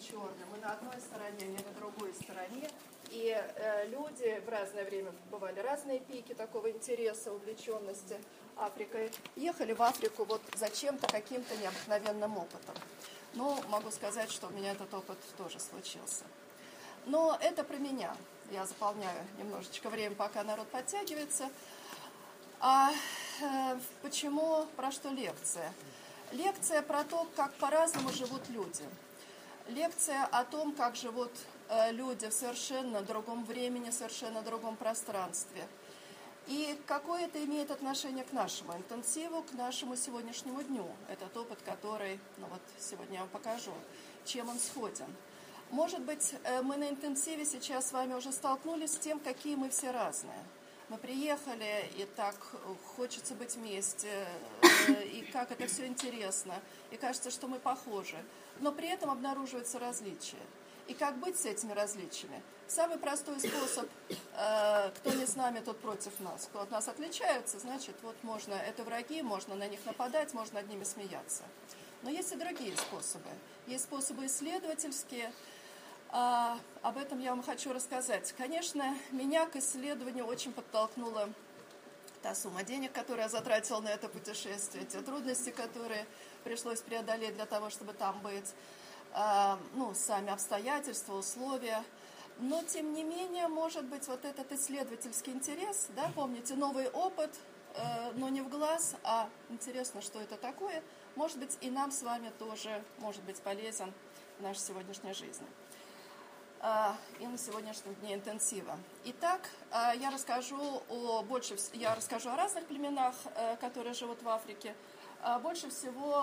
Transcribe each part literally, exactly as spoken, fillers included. черным, и на одной стороне, и на другой стороне. И э, люди в разное время бывали, разные пики такого интереса, увлеченности Африкой. Ехали в Африку вот зачем-то, каким-то необыкновенным опытом. Но могу сказать, что у меня этот опыт тоже случился. Но это про меня. Я заполняю немножечко время, пока народ подтягивается. А э, почему, про что лекция? Лекция про то, как по-разному живут люди. Лекция о том, как живут э, люди в совершенно другом времени, совершенно другом пространстве. И какое это имеет отношение к нашему интенсиву, к нашему сегодняшнему дню. Этот опыт, который, ну вот сегодня я вам покажу, чем он сходен. Может быть, э, мы на интенсиве сейчас с вами уже столкнулись с тем, какие мы все разные. Мы приехали, и так хочется быть вместе, и как это все интересно, и кажется, что мы похожи. Но при этом обнаруживаются различия. И как быть с этими различиями? Самый простой способ, э, кто не с нами, тот против нас. Кто от нас отличается, значит, вот можно, это враги, можно на них нападать, можно над ними смеяться. Но есть и другие способы. Есть способы исследовательские. А, об этом я вам хочу рассказать. Конечно, меня к исследованию очень подтолкнула та сумма денег, которую я затратила на это путешествие, те трудности, которые пришлось преодолеть для того, чтобы там быть, а, ну, сами обстоятельства, условия. Но, тем не менее, может быть, вот этот исследовательский интерес, да, помните, новый опыт, э, но не в глаз, а интересно, что это такое, может быть, и нам с вами тоже может быть полезен в нашей сегодняшней жизни. И на сегодняшнем дне интенсива. Итак, я расскажу о, больше, я расскажу о разных племенах, которые живут в Африке. Больше всего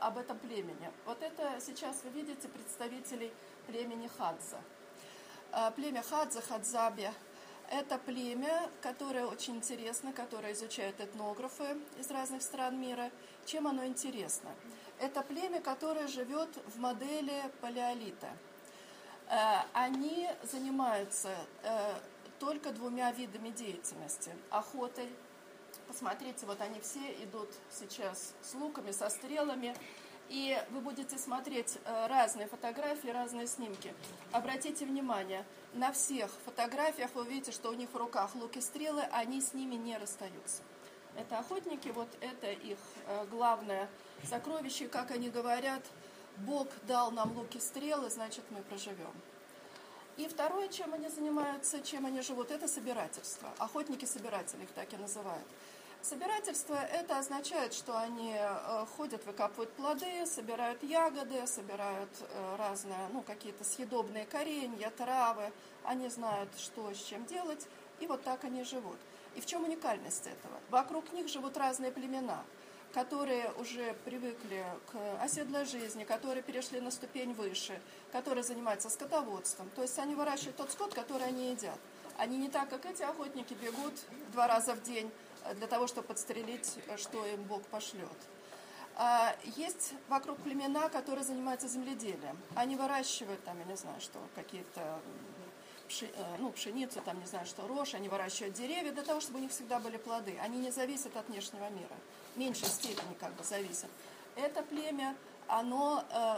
об этом племени. Вот это сейчас вы видите представителей племени Хадза. Племя Хадза, Хадзаби, это племя, которое очень интересно, которое изучают этнографы из разных стран мира. Чем оно интересно? Это племя, которое живет в модели палеолита. Они занимаются только двумя видами деятельности. Охотой. Посмотрите, вот они все идут сейчас с луками, со стрелами. И вы будете смотреть разные фотографии, разные снимки. Обратите внимание, на всех фотографиях вы увидите, что у них в руках луки, стрелы, они с ними не расстаются. Это охотники, вот это их главное сокровище, как они говорят. Бог дал нам луки, стрелы, значит, мы проживем. И второе, чем они занимаются, чем они живут, это собирательство. Охотники-собиратели их так и называют. Собирательство – это означает, что они ходят, выкапывают плоды, собирают ягоды, собирают разные, ну, какие-то съедобные коренья, травы. Они знают, что с чем делать, и вот так они живут. И в чем уникальность этого? Вокруг них живут разные племена, которые уже привыкли к оседлой жизни, которые перешли на ступень выше, которые занимаются скотоводством. То есть они выращивают тот скот, который они едят. Они не так, как эти охотники, бегут два раза в день для того, чтобы подстрелить, что им Бог пошлет. Есть вокруг племена, которые занимаются земледелием. Они выращивают, там, я не знаю, что, какие-то Пши, ну, пшеницу, там, не знаю, что, рожь, они выращивают деревья для того, чтобы у них всегда были плоды. Они не зависят от внешнего мира. В меньшей степени как бы зависят. Это племя, оно э,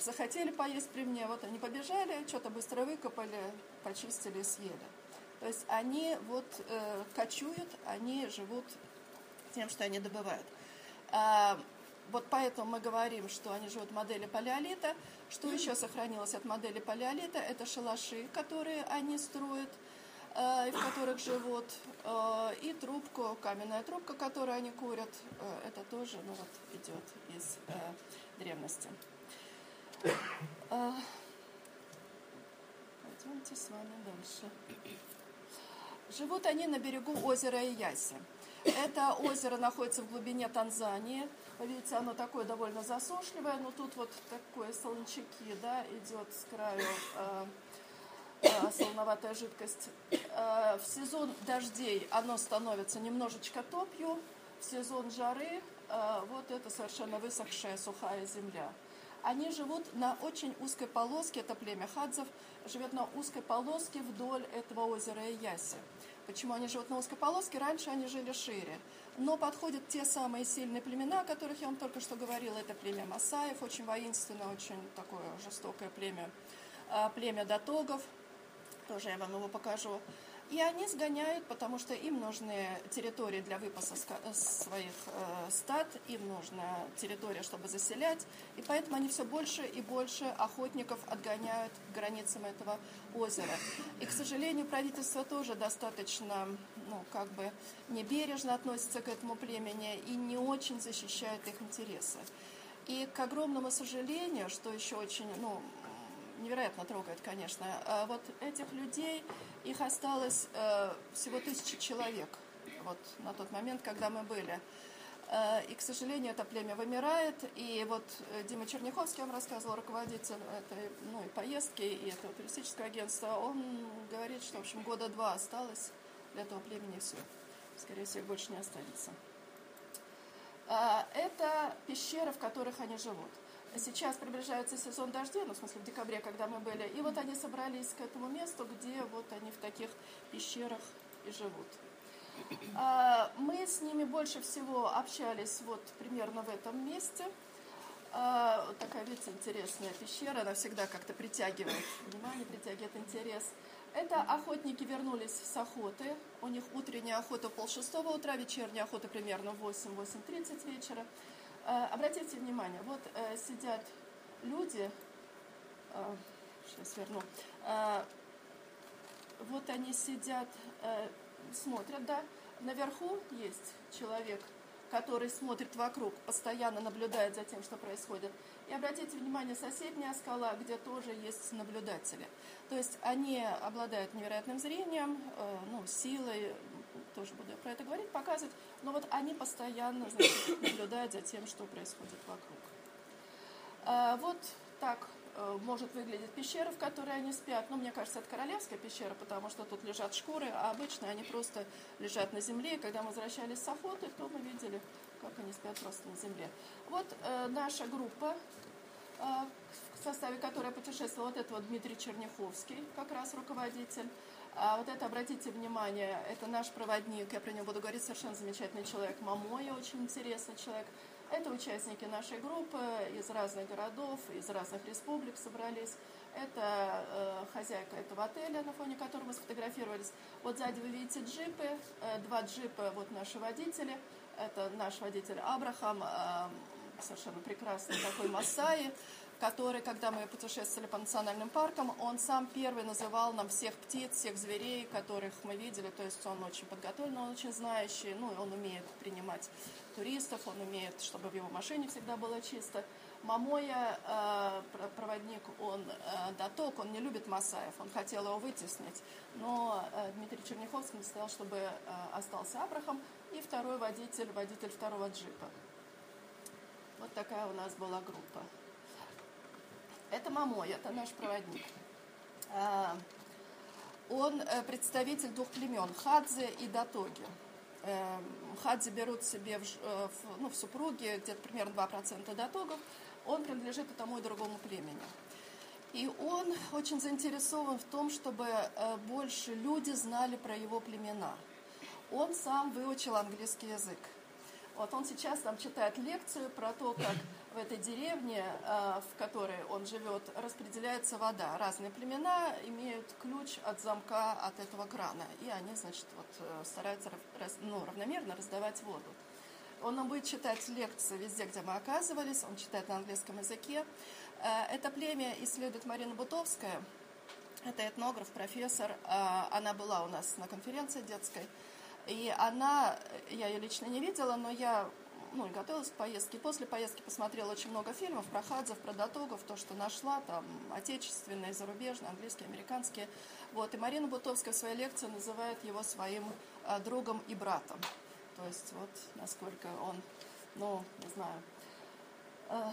захотели поесть при мне, вот они побежали, что-то быстро выкопали, почистили и съели. То есть они вот э, кочуют, они живут тем, что они добывают. Э, Вот поэтому мы говорим, что они живут в модели палеолита. Что еще сохранилось от модели палеолита? Это шалаши, которые они строят, э, в которых живут, э, и трубку, каменная трубка, которую они курят. Э, это тоже, ну, вот, идет из э, древности. Э, пойдемте с вами дальше. Живут они на берегу озера Ияси. Это озеро находится в глубине Танзании. Вы видите, оно такое довольно засушливое, но тут вот такое солончаки, да, идет с краю э, э, солоноватая жидкость. Э, в сезон дождей оно становится немножечко топью, в сезон жары э, вот это совершенно высохшая сухая земля. Они живут на очень узкой полоске, это племя Хадзов живет на узкой полоске вдоль этого озера Ияси. Почему они живут на узкой полоске? Раньше они жили шире. Но подходят те самые сильные племена, о которых я вам только что говорила. Это племя масаев, очень воинственное, очень такое жестокое племя. Племя датогов, тоже я вам его покажу. И они сгоняют, потому что им нужны территории для выпаса своих стад, им нужна территория, чтобы заселять. И поэтому они все больше и больше охотников отгоняют к границам этого озера. И, к сожалению, правительство тоже достаточно, ну, как бы небережно относится к этому племени и не очень защищает их интересы. И, к огромному сожалению, что еще очень... ну, невероятно трогает, конечно. Вот этих людей, их осталось всего тысячи человек вот на тот момент, когда мы были. И, к сожалению, это племя вымирает. И вот Дима Черняховский, я вам рассказывал, руководитель этой, ну, и поездки, и этого туристического агентства, он говорит, что, в общем, года два осталось для этого племени, все. Скорее всего, больше не останется. Это пещеры, в которых они живут. Сейчас приближается сезон дождей, ну, в смысле, в декабре, когда мы были. И вот они собрались к этому месту, где вот они в таких пещерах и живут. Мы с ними больше всего общались вот примерно в этом месте. Такая, видите, интересная пещера, она всегда как-то притягивает внимание, притягивает интерес. Это охотники вернулись с охоты. У них утренняя охота в полшестого утра, вечерняя охота примерно в восемь-восемь тридцать вечера. Обратите внимание, вот э, сидят люди, э, сейчас верну, э, вот они сидят, э, смотрят, да, наверху есть человек, который смотрит вокруг, постоянно наблюдает за тем, что происходит. И обратите внимание, соседняя скала, где тоже есть наблюдатели. То есть они обладают невероятным зрением, э, ну, силой, тоже буду про это говорить, показывать, но вот они постоянно, значит, наблюдают за тем, что происходит вокруг. Вот так может выглядеть пещера, в которой они спят. Ну, мне кажется, это королевская пещера, потому что тут лежат шкуры, а обычно они просто лежат на земле. И когда мы возвращались с охоты, то мы видели, как они спят просто на земле. Вот наша группа, в составе которой путешествовал вот этот вот Дмитрий Черняховский, как раз руководитель. А вот это, обратите внимание, это наш проводник, я про него буду говорить, совершенно замечательный человек, Мамоя, очень интересный человек. Это участники нашей группы из разных городов, из разных республик собрались. Это э, хозяйка этого отеля, на фоне которого мы сфотографировались. Вот сзади вы видите джипы, э, два джипа, вот наши водители. Это наш водитель Абрахам, э, совершенно прекрасный такой масаи, который, когда мы путешествовали по национальным паркам, он сам первый называл нам всех птиц, всех зверей, которых мы видели. То есть он очень подготовлен, он очень знающий, ну и он умеет принимать туристов, он умеет, чтобы в его машине всегда было чисто. Мамоя, э, проводник, он э, даток, он не любит масаев, он хотел его вытеснить, но э, Дмитрий Черняховский настоял, чтобы э, остался Абрахам, и второй водитель, водитель второго джипа. Вот такая у нас была группа. Это Мамой, это наш проводник. Он представитель двух племен, хадзе и датоги. Хадзе берут себе в, ну, в супруги где-то примерно два процента датогов. Он принадлежит и тому, и другому племени. И он очень заинтересован в том, чтобы больше люди знали про его племена. Он сам выучил английский язык. Вот он сейчас там читает лекцию про то, как в этой деревне, в которой он живет, распределяется вода. Разные племена имеют ключ от замка от этого крана, и они, значит, вот стараются, ну, равномерно раздавать воду. Он нам будет читать лекции везде, где мы оказывались, он читает на английском языке. Это племя исследует Марина Бутовская, это этнограф, профессор, она была у нас на конференции детской. И она, я ее лично не видела, но я, ну, готовилась к поездке. После поездки посмотрела очень много фильмов про хадзов, про датогов, то, что нашла, там, отечественные, зарубежные, английские, американские. Вот. И Марина Бутовская в своей лекции называет его своим а, другом и братом. То есть вот насколько он, ну, не знаю... Э...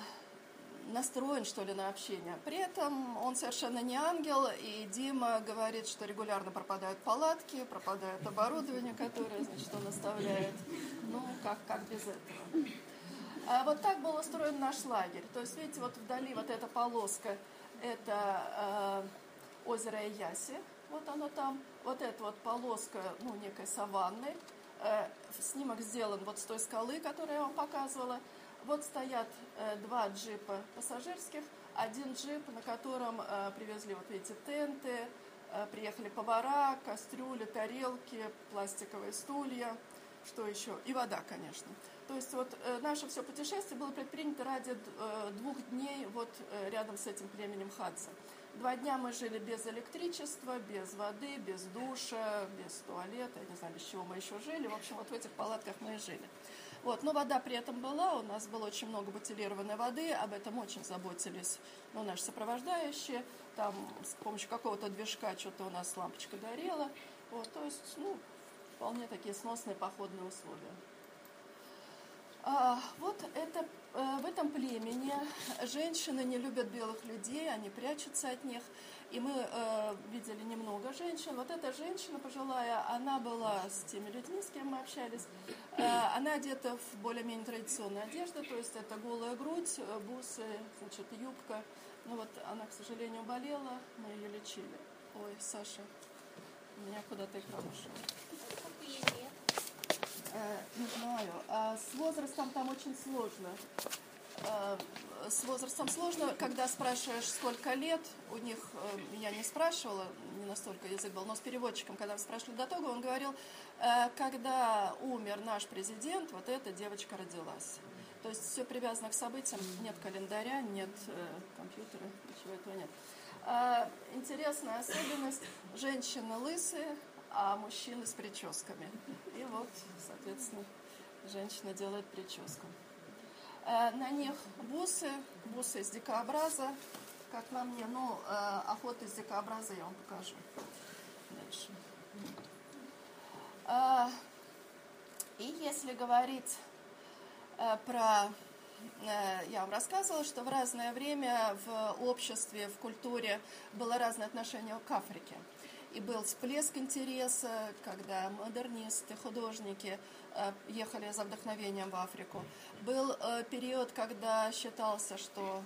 настроен, что ли, на общение. При этом он совершенно не ангел, и Дима говорит, что регулярно пропадают палатки, пропадает оборудование, которое, значит, он оставляет. Ну, как, как без этого? А вот так был устроен наш лагерь. То есть, видите, вот вдали вот эта полоска, это э, озеро Ияси, вот оно там, вот эта вот полоска, ну, некой саванны. Снимок сделан вот с той скалы, которую я вам показывала. Вот стоят два джипа пассажирских, один джип, на котором привезли, вот видите, тенты, приехали повара, кастрюли, тарелки, пластиковые стулья, что еще, и вода, конечно. То есть вот наше все путешествие было предпринято ради двух дней вот рядом с этим племенем Хадза. Два дня мы жили без электричества, без воды, без душа, без туалета, я не знаю, без чего мы еще жили. В общем, вот в этих палатках мы и жили. Вот. Но вода при этом была, у нас было очень много бутилированной воды, об этом очень заботились, ну, наши сопровождающие. Там с помощью какого-то движка что-то у нас лампочка горела. Вот. То есть, ну, вполне такие сносные походные условия. А, вот это, в этом племени женщины не любят белых людей, они прячутся от них. И мы э, видели немного женщин. Вот эта женщина пожилая, она была с теми людьми, с кем мы общались. Э, она одета в более-менее традиционную одежду, то есть это голая грудь, бусы, значит, юбка. Ну вот она, к сожалению, болела, мы ее лечили. Ой, Саша, у меня куда-то экран ушел. Не знаю. А с возрастом там очень сложно. А с возрастом сложно, когда спрашиваешь, сколько лет, у них, я не спрашивала, не настолько язык был, но с переводчиком, когда мы спрашивали дотога, он говорил, когда умер наш президент, вот эта девочка родилась. То есть все привязано к событиям, нет календаря, нет компьютера, ничего этого нет. А интересная особенность, женщины лысые, а мужчины с прическами. И вот, соответственно, женщина делает прическу. На них бусы, бусы из дикообраза, как на мне, ну, охота из дикообраза я вам покажу дальше. И если говорить про... Я вам рассказывала, что в разное время в обществе, в культуре было разное отношение к Африке. И был всплеск интереса, когда модернисты, художники ехали за вдохновением в Африку. Был период, когда считался, что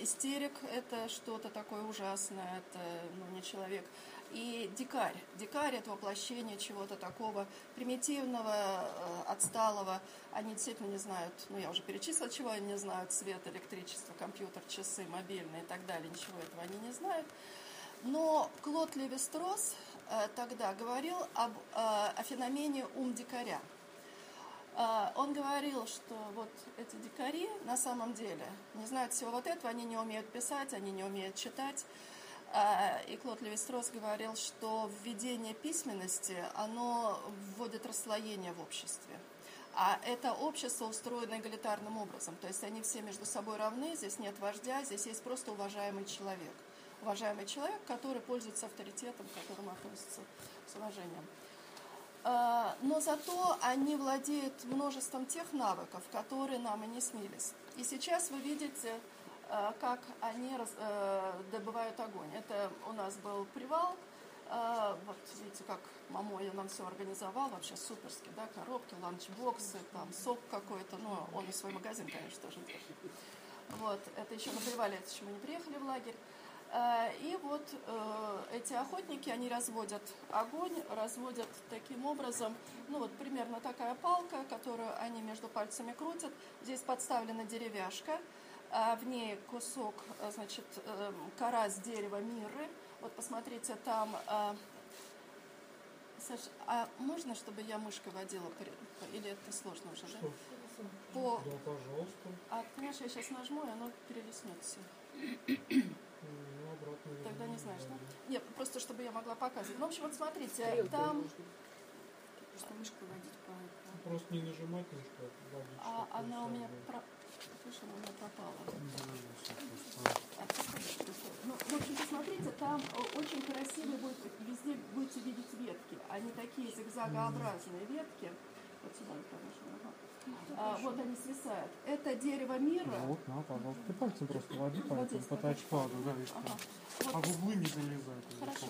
истерик – это что-то такое ужасное, это, ну, не человек. И дикарь. Дикарь – это воплощение чего-то такого примитивного, отсталого. Они действительно не знают, ну, я уже перечислила, чего они не знают. Свет, электричество, компьютер, часы, мобильные и так далее. Ничего этого они не знают. Но Клод Левистрос э, тогда говорил об, э, о феномене «ум дикаря». Э, он говорил, что вот эти дикари на самом деле не знают всего вот этого, они не умеют писать, они не умеют читать. Э, и Клод Левистрос говорил, что введение письменности, оно вводит расслоение в обществе. А это общество устроено эгалитарным образом, то есть они все между собой равны, здесь нет вождя, здесь есть просто уважаемый человек. Уважаемый человек, который пользуется авторитетом, к которому относится с уважением. Но зато они владеют множеством тех навыков, которые нам и не снились. И сейчас вы видите, как они добывают огонь. Это у нас был привал. Вот видите, как Мамоя нам все организовал, вообще суперски, да, коробки, ланчбоксы, там сок какой-то. Ну, он и свой магазин, конечно, тоже держит. Вот, это еще на привале, это еще мы не приехали в лагерь. И вот э, эти охотники, они разводят огонь, разводят таким образом, ну вот примерно такая палка, которую они между пальцами крутят. Здесь подставлена деревяшка, а в ней кусок, значит, э, кора с дерева мирры. Вот посмотрите, там... Э, Саш, а можно, чтобы я мышкой водила? Или это сложно уже, да? По... Да, пожалуйста. А, конечно, я сейчас нажму, и оно перелеснется. Тогда не знаешь, да? Нет, просто чтобы я могла показывать. Ну, в общем, вот смотрите, стрелка там... Просто мышку водить по... Просто не нажимать мышку, а водить. А она у меня... Про... Слушай, она у меня пропала. Ну, в общем, посмотрите, там очень красивые будет... Везде будете видеть ветки. Они такие зигзагообразные ветки. Вот сюда, конечно, а, вот они свисают. Это дерево мира. Вот, на, пожалуйста. Ты пальцем просто води пальцем по тачпаду, да, видишь. Ага. Вот. А в углы не залезают. Хорошо.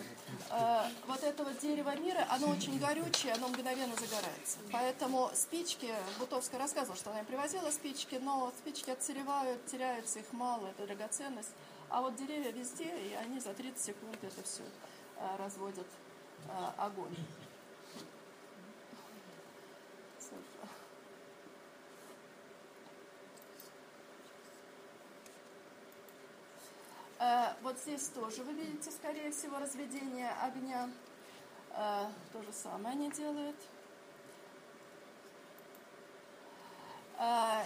А, вот это вот дерево мира, оно очень горючее, оно мгновенно загорается. Поэтому спички, Бутовская рассказывала, что она им привозила спички, но спички отсыревают, теряются, их мало, это драгоценность. А вот деревья везде, и они за тридцать секунд это все разводят огонь. Вот здесь тоже вы видите, скорее всего, разведение огня. То же самое они делают.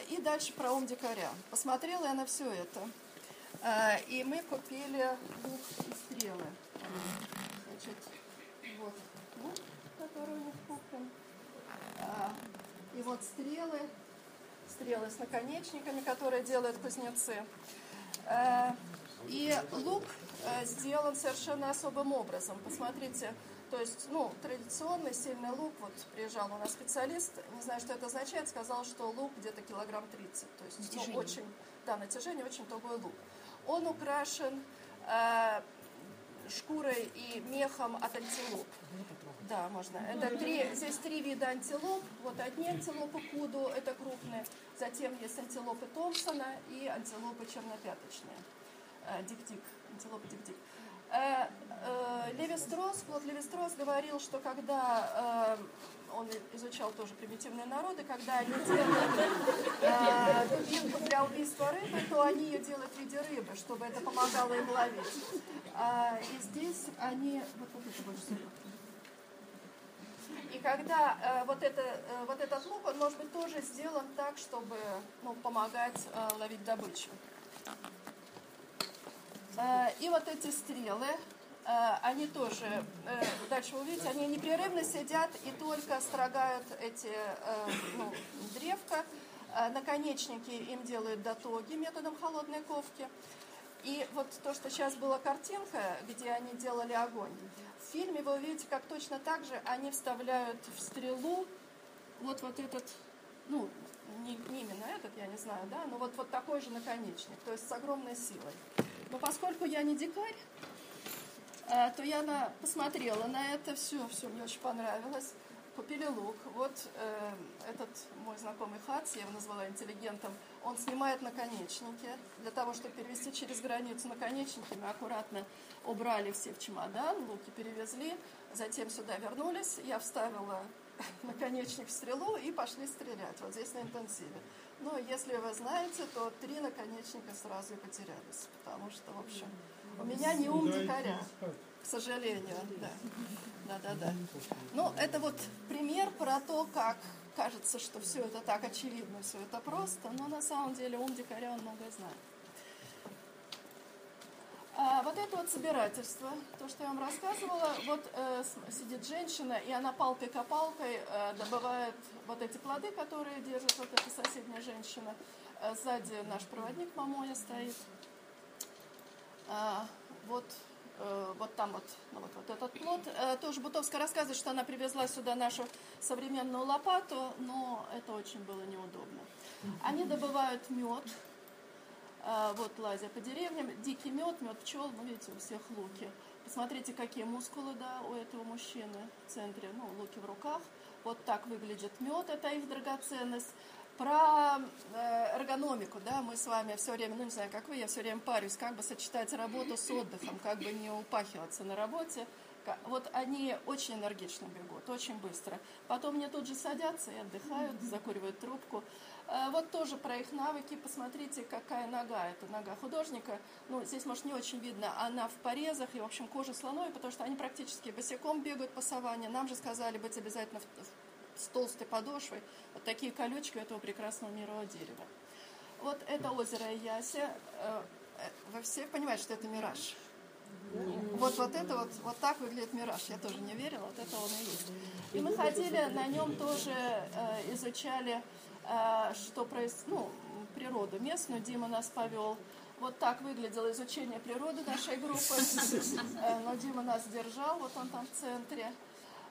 И дальше про ум дикаря. Посмотрела я на все это. И мы купили лук и стрелы. Значит, вот лук, который у них куплен. И вот стрелы. Стрелы с наконечниками, которые делают кузнецы. И лук сделан совершенно особым образом. Посмотрите, то есть, ну, традиционный сильный лук, вот приезжал у нас специалист, не знаю, что это означает, сказал, что лук где-то килограмм тридцать. То есть, ну, очень, да, натяжение, очень тугой лук. Он украшен э, шкурой и мехом от антилоп. Да, можно. Это три, здесь три вида антилоп. Вот одни антилопы куду, это крупные. Затем есть антилопы Томпсона и антилопы чернопяточные. Дик-дик, антилопа дик-дик. Э, э, Леви-Стросс, Клод Леви-Стросс говорил, что когда э, он изучал тоже примитивные народы, когда они делают дубинку э, для убийства рыбы, то они ее делают в виде рыбы, чтобы это помогало им ловить. Э, и здесь они... Вот, вот это больше всего. И когда э, вот, это, э, вот этот лук, он может быть тоже сделан так, чтобы, ну, помогать э, ловить добычу. И вот эти стрелы, они тоже, дальше вы увидите, они непрерывно сидят и только строгают эти, ну, древка. Наконечники им делают дотоги методом холодной ковки. И вот то, что сейчас была картинка, где они делали огонь. В фильме вы увидите, как точно так же они вставляют в стрелу вот, вот этот, ну, не, не именно этот, я не знаю, да, но вот, вот такой же наконечник, то есть с огромной силой. Но поскольку я не дикарь, то я на, посмотрела на это все, все мне очень понравилось. Купили лук. Вот э, этот мой знакомый Хац, я его назвала интеллигентом, он снимает наконечники. Для того, чтобы перевезти через границу наконечники, мы аккуратно убрали все в чемодан, луки перевезли, затем сюда вернулись, я вставила наконечник в стрелу и пошли стрелять. Вот здесь на интенсиве. Но если вы знаете, то три наконечника сразу и потерялись. Потому что, в общем, у меня не ум дикаря, к сожалению. Да-да-да. Ну, это вот пример про то, как кажется, что все это так очевидно, все это просто. Но на самом деле ум дикаря, он многое знает. А вот это вот собирательство, то, что я вам рассказывала. Вот э, сидит женщина, и она палкой-копалкой э, добывает вот эти плоды, которые держит вот эта соседняя женщина. Э, сзади наш проводник Мамоня стоит. А, вот, э, вот там вот, ну, вот, вот этот плод. Э, тоже Бутовская рассказывает, что она привезла сюда нашу современную лопату, но это очень было неудобно. Они добывают мед. Вот, лазя по деревням, дикий мед, мед пчел, ну, видите, у всех луки. Посмотрите, какие мускулы, да, у этого мужчины в центре, ну, луки в руках. Вот так выглядит мед, это их драгоценность. Про эргономику, да, мы с вами все время, ну, не знаю, как вы, я все время парюсь, как бы сочетать работу с отдыхом, как бы не упахиваться на работе. Вот они очень энергично бегут, очень быстро. Потом они тут же садятся и отдыхают, закуривают трубку. Вот тоже про их навыки. Посмотрите, какая нога. Это нога художника. Ну, здесь, может, не очень видно. Она в порезах и, в общем, кожа слоновая, потому что они практически босиком бегают по саванне. Нам же сказали быть обязательно с толстой подошвой. Вот такие колючки этого прекрасного мирового дерева. Вот это озеро Яси. Вы все понимаете, что это мираж? Вот, вот это вот, вот так выглядит мираж. Я тоже не верила, вот это он и есть. И мы ходили, на нем тоже э, изучали, э, что проис... ну, природу местную. Дима нас повел. Вот так выглядело изучение природы нашей группы. Э, но Дима нас держал, вот он там в центре.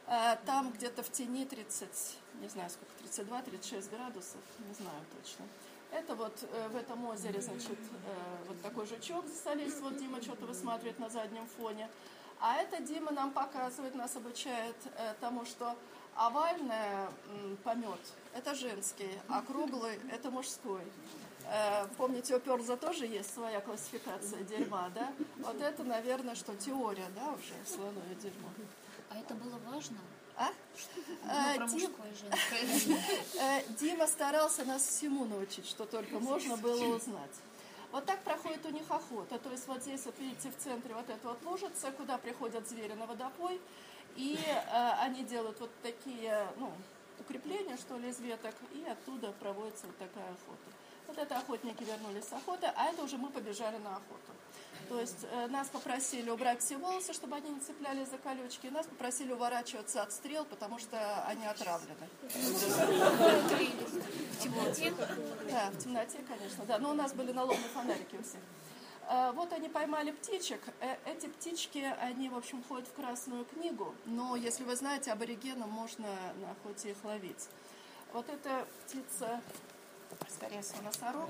Э, там где-то в тени тридцать, не знаю сколько, тридцать два тридцать шесть градусов, не знаю точно. Это вот э, в этом озере, значит, э, вот такой жучок засолился, вот Дима что-то высматривает на заднем фоне. А это Дима нам показывает, нас обучает э, тому, что овальная э, помет – это женский, а круглый – это мужской. Э, помните, у Пёрза тоже есть своя классификация дерьма, да? Вот это, наверное, что теория, да, уже слоновое дерьмо. А это было важно? А? А про Дим... Дима старался нас всему научить, что только можно было узнать. Вот так проходит у них охота. То есть вот здесь, вот видите, в центре вот эта вот лужица, куда приходят звери на водопой, и э, они делают вот такие, ну, укрепления, что ли, из веток, и оттуда проводится вот такая охота. Вот это охотники вернулись с охоты, а это уже мы побежали на охоту. То есть э, нас попросили убрать все волосы, чтобы они не цеплялись за колючки, и нас попросили уворачиваться от стрел, потому что они отравлены. В темноте? Да, в темноте, конечно, да. Но у нас были налобные фонарики у всех. Вот они поймали птичек. Эти птички, они, в общем, ходят в Красную книгу, но, если вы знаете, аборигенам можно на охоте их ловить. Вот эта птица, скорее всего, носорог,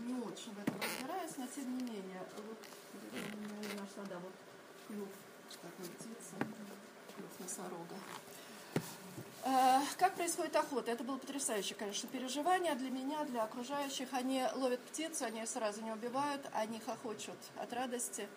не очень в этом разбираюсь, но, тем не менее, вот, я нашла, да, вот клюв такой птицы, клюв носорога. Как происходит охота? Это было потрясающее, конечно, переживание для меня, для окружающих. Они ловят птицу, они ее сразу не убивают, они хохочут от радости.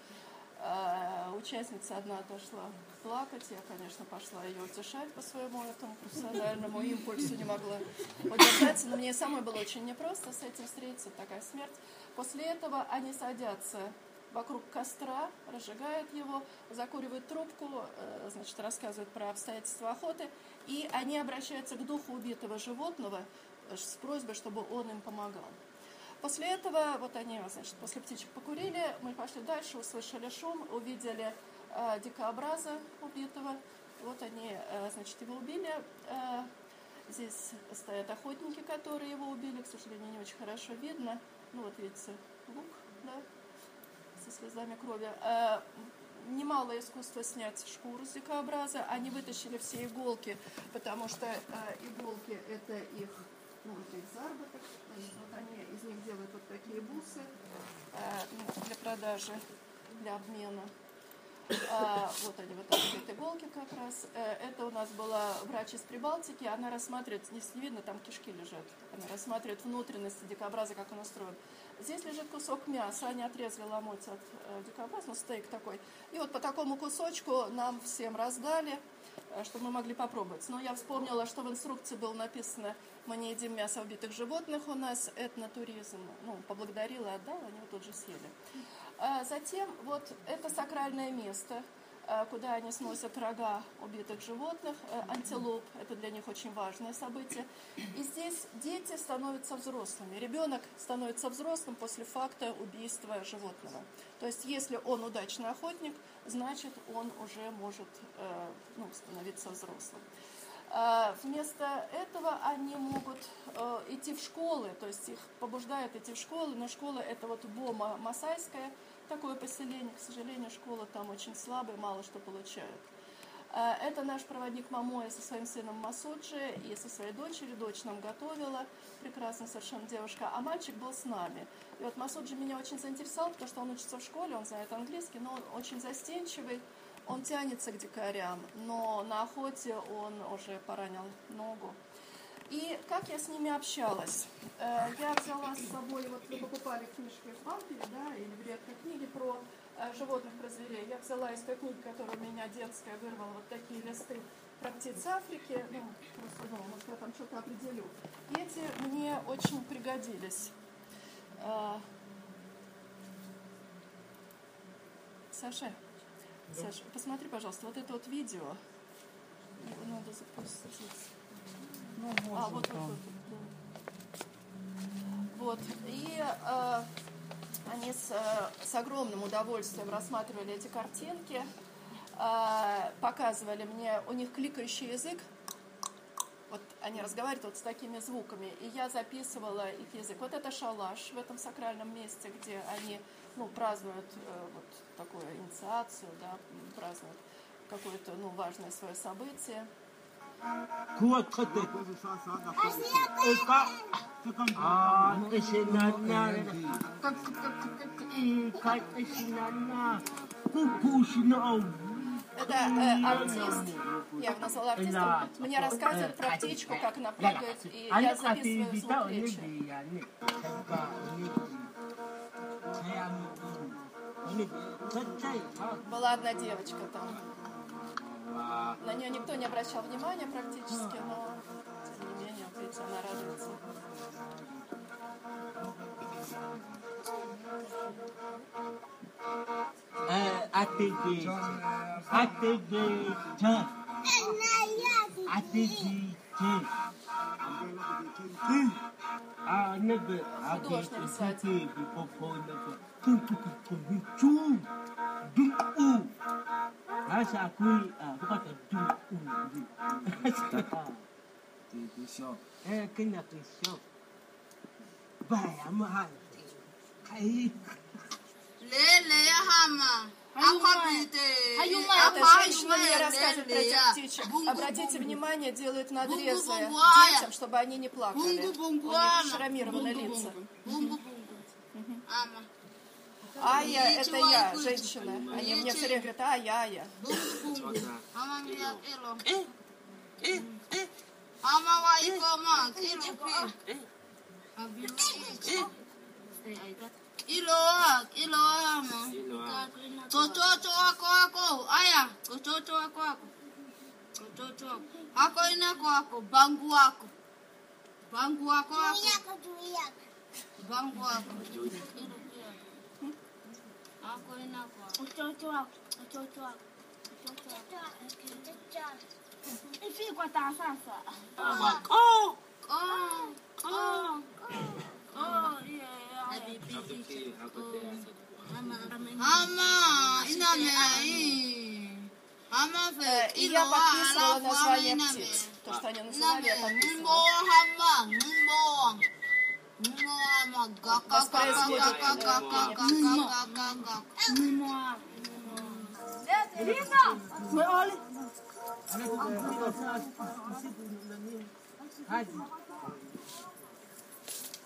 Участница одна отошла плакать, я, конечно, пошла ее утешать по своему этому профессиональному импульсу, не могла удержаться, но мне самой было очень непросто с этим встретиться, такая смерть. После этого они садятся вокруг костра, разжигают его, закуривают трубку, значит, рассказывают про обстоятельства охоты, и они обращаются к духу убитого животного с просьбой, чтобы он им помогал. После этого, вот они, значит, после птичек покурили, мы пошли дальше, услышали шум, увидели э, дикобраза убитого, вот они, э, значит, его убили. Э, здесь стоят охотники, которые его убили, к сожалению, не очень хорошо видно, ну вот видите, лук, да, со слезами крови. Э, немало искусства снять шкуру с дикобраза. Они вытащили все иголки, потому что э, иголки – это их, ну, это их заработок. Вот они из них делают вот такие бусы э, для продажи, для обмена. Э, вот они вытаскивают иголки как раз. Э, это у нас была врач из Прибалтики. Она рассматривает, не видно, там кишки лежат. Она рассматривает внутренности дикобраза, как он устроен. Здесь лежит кусок мяса, они отрезали ломоть от э, дикобраза, ну, стейк такой. И вот по такому кусочку нам всем раздали, э, чтобы мы могли попробовать. Но я вспомнила, что в инструкции было написано: мы не едим мясо убитых животных, у нас этнотуризм. Ну, поблагодарила, отдала, они его тут же съели. Э, затем вот это сакральное место, э, куда они сносят рога убитых животных, э, антилоп, это для них очень важное событие. И здесь дети становятся взрослыми. Ребенок становится взрослым после факта убийства животного. То есть если он удачный охотник, значит он уже может э, ну, становиться взрослым. Вместо этого они могут э, идти в школы, то есть их побуждают идти в школы, но школа это вот Бома Масайская, такое поселение, к сожалению, школа там очень слабая, мало что получают. Э, это наш проводник Мамоя со своим сыном Масуджи и со своей дочерью, дочь нам готовила, прекрасная совершенно девушка, а мальчик был с нами. И вот Масуджи меня очень заинтересовал, потому что он учится в школе, он знает английский, но он очень застенчивый. Он тянется к дикарям, но на охоте он уже поранил ногу. И как я с ними общалась? Я взяла с собой, вот мы покупали книжки в Пампере, да, или в редкой книге про животных, про зверей. Я взяла из той книги, которая у меня детская, вырвала вот такие листы про птиц Африки. Ну, просто, ну, может, я там что-то определю. И эти мне очень пригодились. Саша? Саша, посмотри, пожалуйста, вот это вот видео. Его надо запустить. Ну, можно, а, вот, вот, вот, вот. Вот. И э, они с, с огромным удовольствием рассматривали эти картинки, э, показывали мне, у них кликающий язык. Вот они разговаривают вот с такими звуками, и я записывала их язык. Вот это шалаш в этом сакральном месте, где они, ну, празднуют э, вот такую инициацию, да, празднуют какое-то, ну, важное свое событие. Это э, артист. Я его назвала артистом. Мне рассказывают про птичку, как она прыгает, и я записываю звук речи. Была одна девочка там. На нее никто не обращал внимания практически, но тем не менее, видите, она радуется. Atigi, atigi, jump. Atigi, jump. Ah, never. Atigi, atigi, before never. Tum tum tum tum tum. Dum um. That's a cool. Ah, we got a dum um. Atigi show. Eh, can I take show? Bye, I'm high. High. Лелея хама. Эта женщина мне рассказывает про этих птичек. Обратите внимание, делают надрезы детям, чтобы они не плакали. У них шрамированные лица. Ая, это я, женщина. Они мне все время говорят, ая, ая. Iloa, iloa mo. Kototo ako ako, aya. Kototo ako ako. Kototo ako. Ako ina ko ako, bangu ako. Bangu ako ako. Bangu ako. Ako ina ko. Kototo ako, kototo ako. Kototo ako. Ifi ko ta sasa. Oh, oh, oh, oh, yeah. И я подписывала название птиц, то, что они называли, я подписывала. Воспроизводит это. Рина! Мы оли!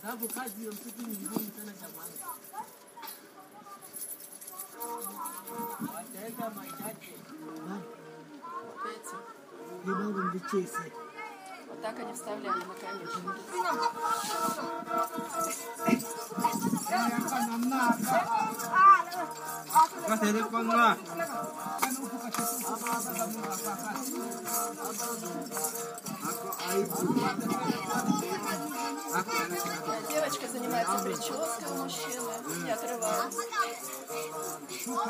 Tá por causa de um pouquinho de vento na Jamaica. Até que a mãe já tem. E não vamos deixar isso. Вот так они вставляли на конечном. Девочка занимается прической у мужчины, не отрывая.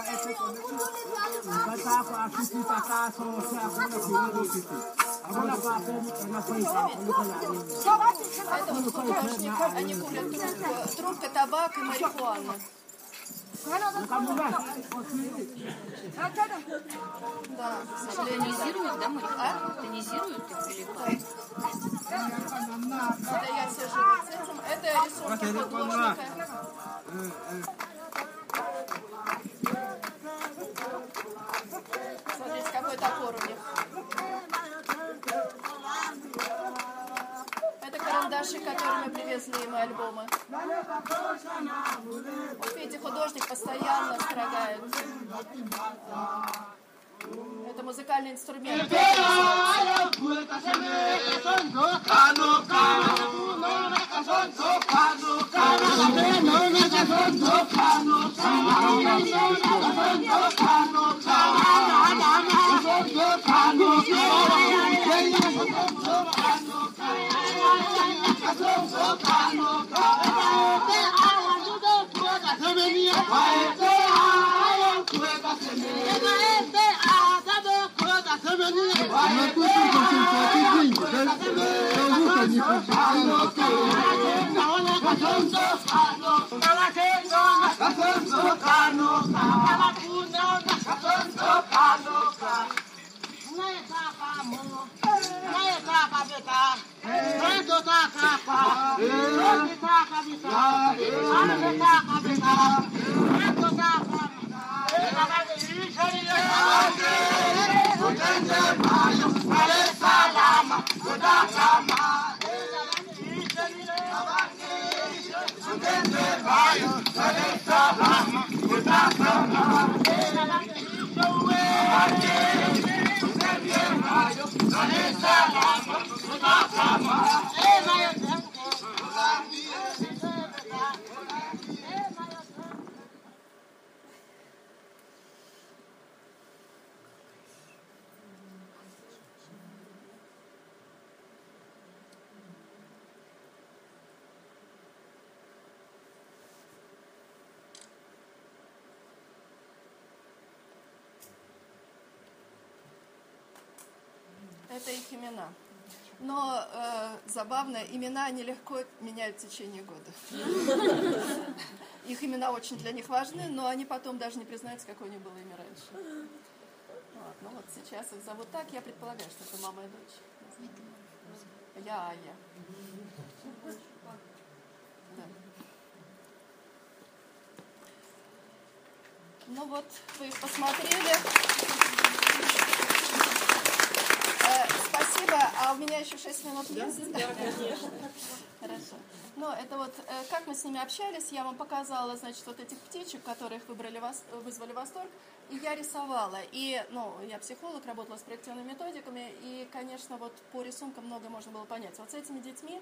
Это вот художник, они курят трубку, трубка, табак и марихуана. Да, к сожалению, тонизируют, да, марихуану? Тонизируют или как? Это я сижу вот с этим, это рисунки художника. Смотрите, какой топор у них. Карандаши, которыми привезли мои альбомы. Вот видите, художник постоянно строгает. Это музыкальный инструмент. Thank you. это их имена. Но э, забавно, имена они легко меняют в течение года. Их имена очень для них важны, но они потом даже не признаются, какое у них было имя раньше. Вот, ну вот сейчас их зовут так, я предполагаю, что это мама и дочь. Я Ая. Да. Ну вот, вы их посмотрели. Э, спасибо. А у меня еще шесть минут есть? Да, да, конечно. Хорошо. Ну, это вот, э, как мы с ними общались, я вам показала, значит, вот этих птичек, которых выбрали, вызвали восторг, и я рисовала. И, ну, я психолог, работала с проективными методиками, и, конечно, вот по рисункам многое можно было понять. Вот с этими детьми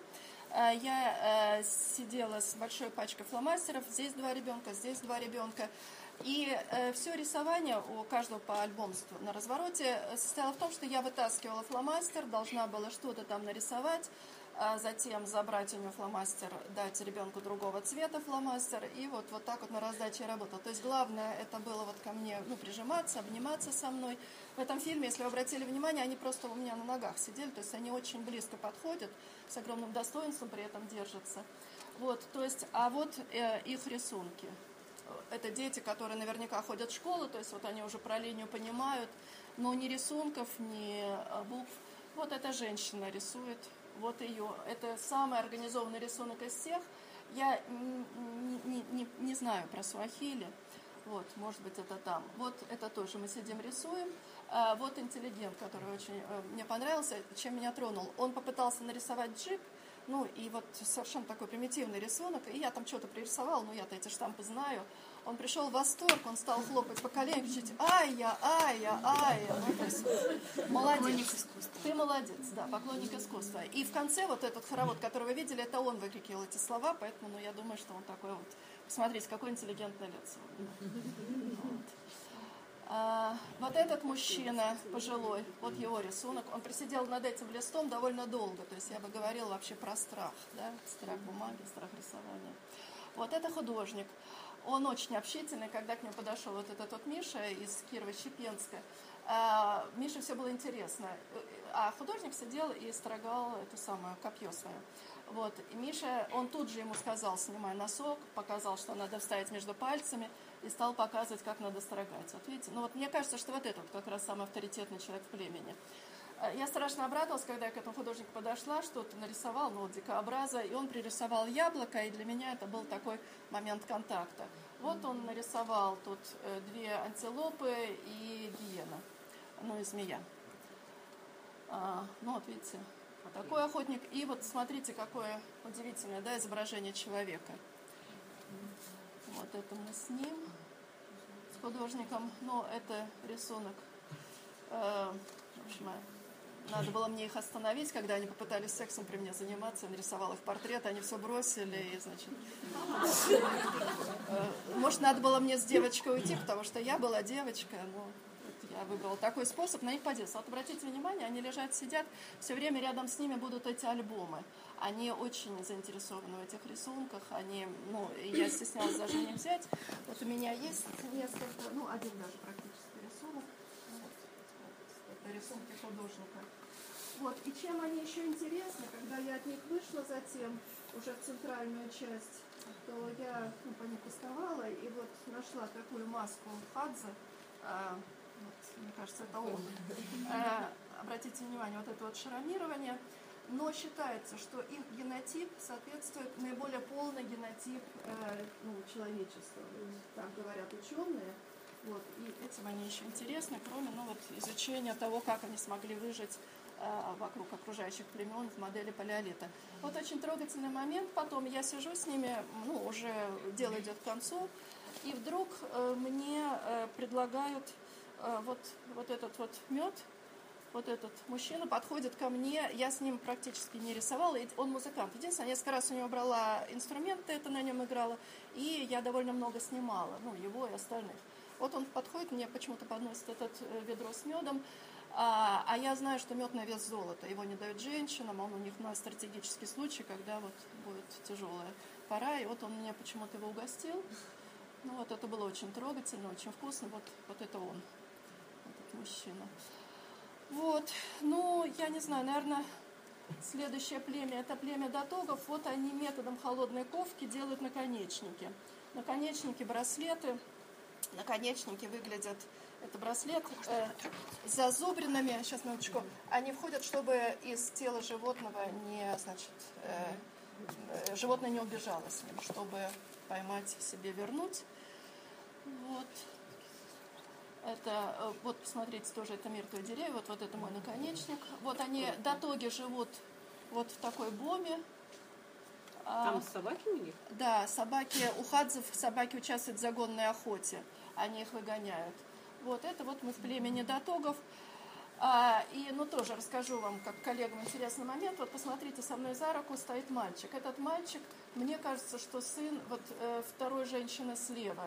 э, я э, сидела с большой пачкой фломастеров, здесь два ребенка, здесь два ребенка. И э, все рисование у каждого по альбомству на развороте состояло в том, что я вытаскивала фломастер, должна была что-то там нарисовать, а затем забрать у нее фломастер, дать ребенку другого цвета фломастер, и вот, вот так вот на раздаче я работала. То есть главное это было вот ко мне, ну, прижиматься, обниматься со мной. В этом фильме, если вы обратили внимание, они просто у меня на ногах сидели, то есть они очень близко подходят, с огромным достоинством при этом держатся. Вот, то есть, а вот э, их рисунки. Это дети, которые наверняка ходят в школу, то есть вот они уже про линию понимают, но ни рисунков, ни букв. Вот эта женщина рисует, вот ее. Это самый организованный рисунок из всех. Я не, не, не знаю про суахили, вот, может быть, это там. Вот это тоже мы сидим рисуем. Вот интеллигент, который очень мне понравился, чем меня тронул. Он попытался нарисовать джип. Ну, и вот совершенно такой примитивный рисунок. И я там что-то пририсовала, ну, я-то эти штампы знаю. Он пришел в восторг, он стал хлопать по коленям, кричать: «Ай-я, ай-я, ай-я». Ну, то есть, молодец. Поклонник искусства. Ты молодец, да, поклонник искусства. И в конце вот этот хоровод, который вы видели, это он выкрикивал эти слова, поэтому, ну, я думаю, что он такой вот. Посмотрите, какое интеллигентное лицо. Вот. А, вот этот мужчина пожилой, вот его рисунок, он просидел над этим листом довольно долго, то есть я бы говорила вообще про страх, да? Страх бумаги, страх рисования. Вот это художник, он очень общительный, когда к нему подошел вот этот вот Миша из Кирово-Чепенска, а, Мише все было интересно, а художник сидел и строгал эту самую копье свое. Вот, и Миша, он тут же ему сказал: снимай носок, показал, что надо вставить между пальцами, и стал показывать, как надо строгать. Вот видите, ну вот мне кажется, что вот этот как раз самый авторитетный человек в племени. Я страшно обрадовалась, когда я к этому художнику подошла, что-то нарисовал, ну вот дикообраза, и он пририсовал яблоко, и для меня это был такой момент контакта. Вот он нарисовал тут две антилопы и гиена, ну и змея. А, ну вот видите. Такой охотник. И вот смотрите, какое удивительное, да, изображение человека. Вот это мы с ним, с художником. Но это рисунок. Э, в общем, надо было мне их остановить, когда они попытались сексом при мне заниматься. Я нарисовала их портрет, они все бросили. И, значит, э, может, надо было мне с девочкой уйти, потому что я была девочка, но... Я выбрала такой способ, на них подействовал. Вот обратите внимание, они лежат, сидят, все время рядом с ними будут эти альбомы. Они очень заинтересованы в этих рисунках, они, ну, я стеснялась даже не взять. Вот у меня есть несколько, ну, один даже практически рисунок. Вот, это рисунки художника. Вот, и чем они еще интересны, когда я от них вышла затем, уже в центральную часть, то я, ну, по ним пустовала и вот нашла такую маску Хадзе. Вот, мне кажется, это он. Э, обратите внимание, вот это вот шрамирование. Но считается, что их генотип соответствует наиболее полный генотип э, ну, человечества. Так говорят ученые. Вот, и этим они еще интересны, кроме, ну, вот, изучения того, как они смогли выжить э, вокруг окружающих племен в модели палеолита. Вот очень трогательный момент. Потом я сижу с ними, ну, уже дело идет к концу, и вдруг э, мне э, предлагают... Вот, вот этот вот мед, вот этот мужчина подходит ко мне, я с ним практически не рисовала, он музыкант. Единственное, несколько раз у него брала инструменты, это на нем играла, и я довольно много снимала, ну, его и остальных. Вот он подходит, мне почему-то подносит этот ведро с медом, а, а я знаю, что мед на вес золота, его не дают женщинам, он у них на стратегический случай, когда вот будет тяжелая пора, и вот он мне почему-то его угостил. Ну вот это было очень трогательно, очень вкусно, вот, вот это он. Мужчина. Вот, ну, я не знаю, наверное, следующее племя, это племя датогов. Вот они методом холодной ковки делают наконечники. Наконечники, браслеты. Наконечники выглядят, это браслет, э, с зазубринами, сейчас минуточку, они входят, чтобы из тела животного не, значит, э, животное не убежало с ним, чтобы поймать себе, вернуть. Вот. Это, вот, посмотрите, тоже это мертвые деревья, вот, вот это мой наконечник. Вот они, датоги, живут вот в такой боме. Там собаки у них? Да, собаки, у хадзов собаки участвуют в загонной охоте, они их выгоняют. Вот это вот мы в племени датогов. А, и, ну, тоже расскажу вам, как коллегам, интересный момент. Вот посмотрите, со мной за руку стоит мальчик. Этот мальчик, мне кажется, что сын вот второй женщины слева.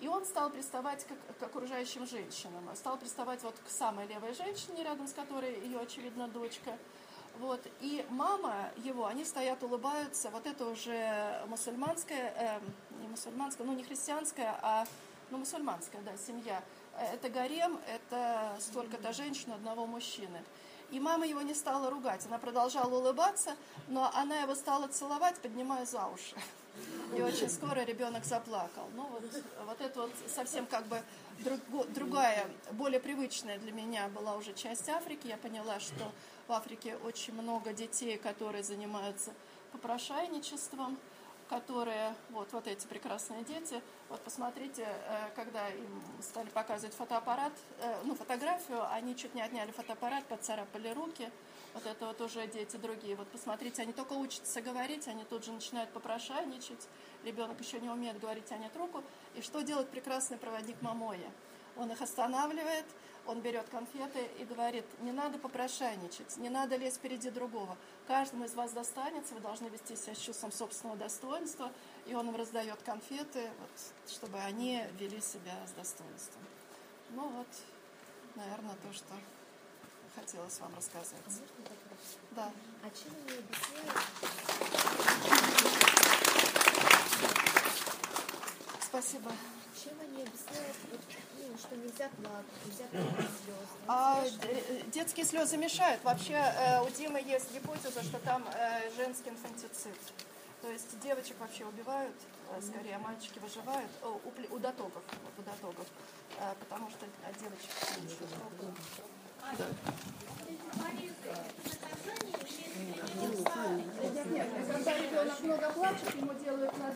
И он стал приставать к, к окружающим женщинам. Стал приставать вот к самой левой женщине, рядом с которой ее, очевидно, дочка. Вот. И мама его, они стоят, улыбаются. Вот это уже мусульманская, э, не мусульманская, ну не христианская, а ну, мусульманская, да, семья. Это гарем, это столько-то женщин, одного мужчины. И мама его не стала ругать. Она продолжала улыбаться, но она его стала целовать, поднимая за уши. И очень скоро ребенок заплакал. Ну вот, вот это вот совсем как бы друг, другая, более привычная для меня была уже часть Африки. Я поняла, что в Африке очень много детей, которые занимаются попрошайничеством, которые, вот, вот эти прекрасные дети, вот посмотрите, когда им стали показывать фотоаппарат, ну, фотографию, они чуть не отняли фотоаппарат, поцарапали руки, вот это вот уже дети другие, вот посмотрите, они только учатся говорить, они тут же начинают попрошайничать, ребенок еще не умеет говорить, тянет руку, и что делает прекрасный проводник Мамоя? Он их останавливает, он берет конфеты и говорит: не надо попрошайничать, не надо лезть впереди другого. Каждому из вас достанется, вы должны вести себя с чувством собственного достоинства. И он им раздает конфеты, вот, чтобы они вели себя с достоинством. Ну вот, наверное, то, что хотелось вам рассказать. Да. А чем вы объясняете? Спасибо. Чем они объясняют, ну, что нельзя плакать, нельзя плакать слезы? А, детские слезы мешают. Вообще э, у Димы есть гипотеза, что там э, женский инфантицид. То есть девочек вообще убивают, э, скорее, а мальчики выживают. О, у, у датогов, вот, у датогов. Э, потому что от девочек ничего толку. Да. Нет, когда ребенок много плачет, ему делают...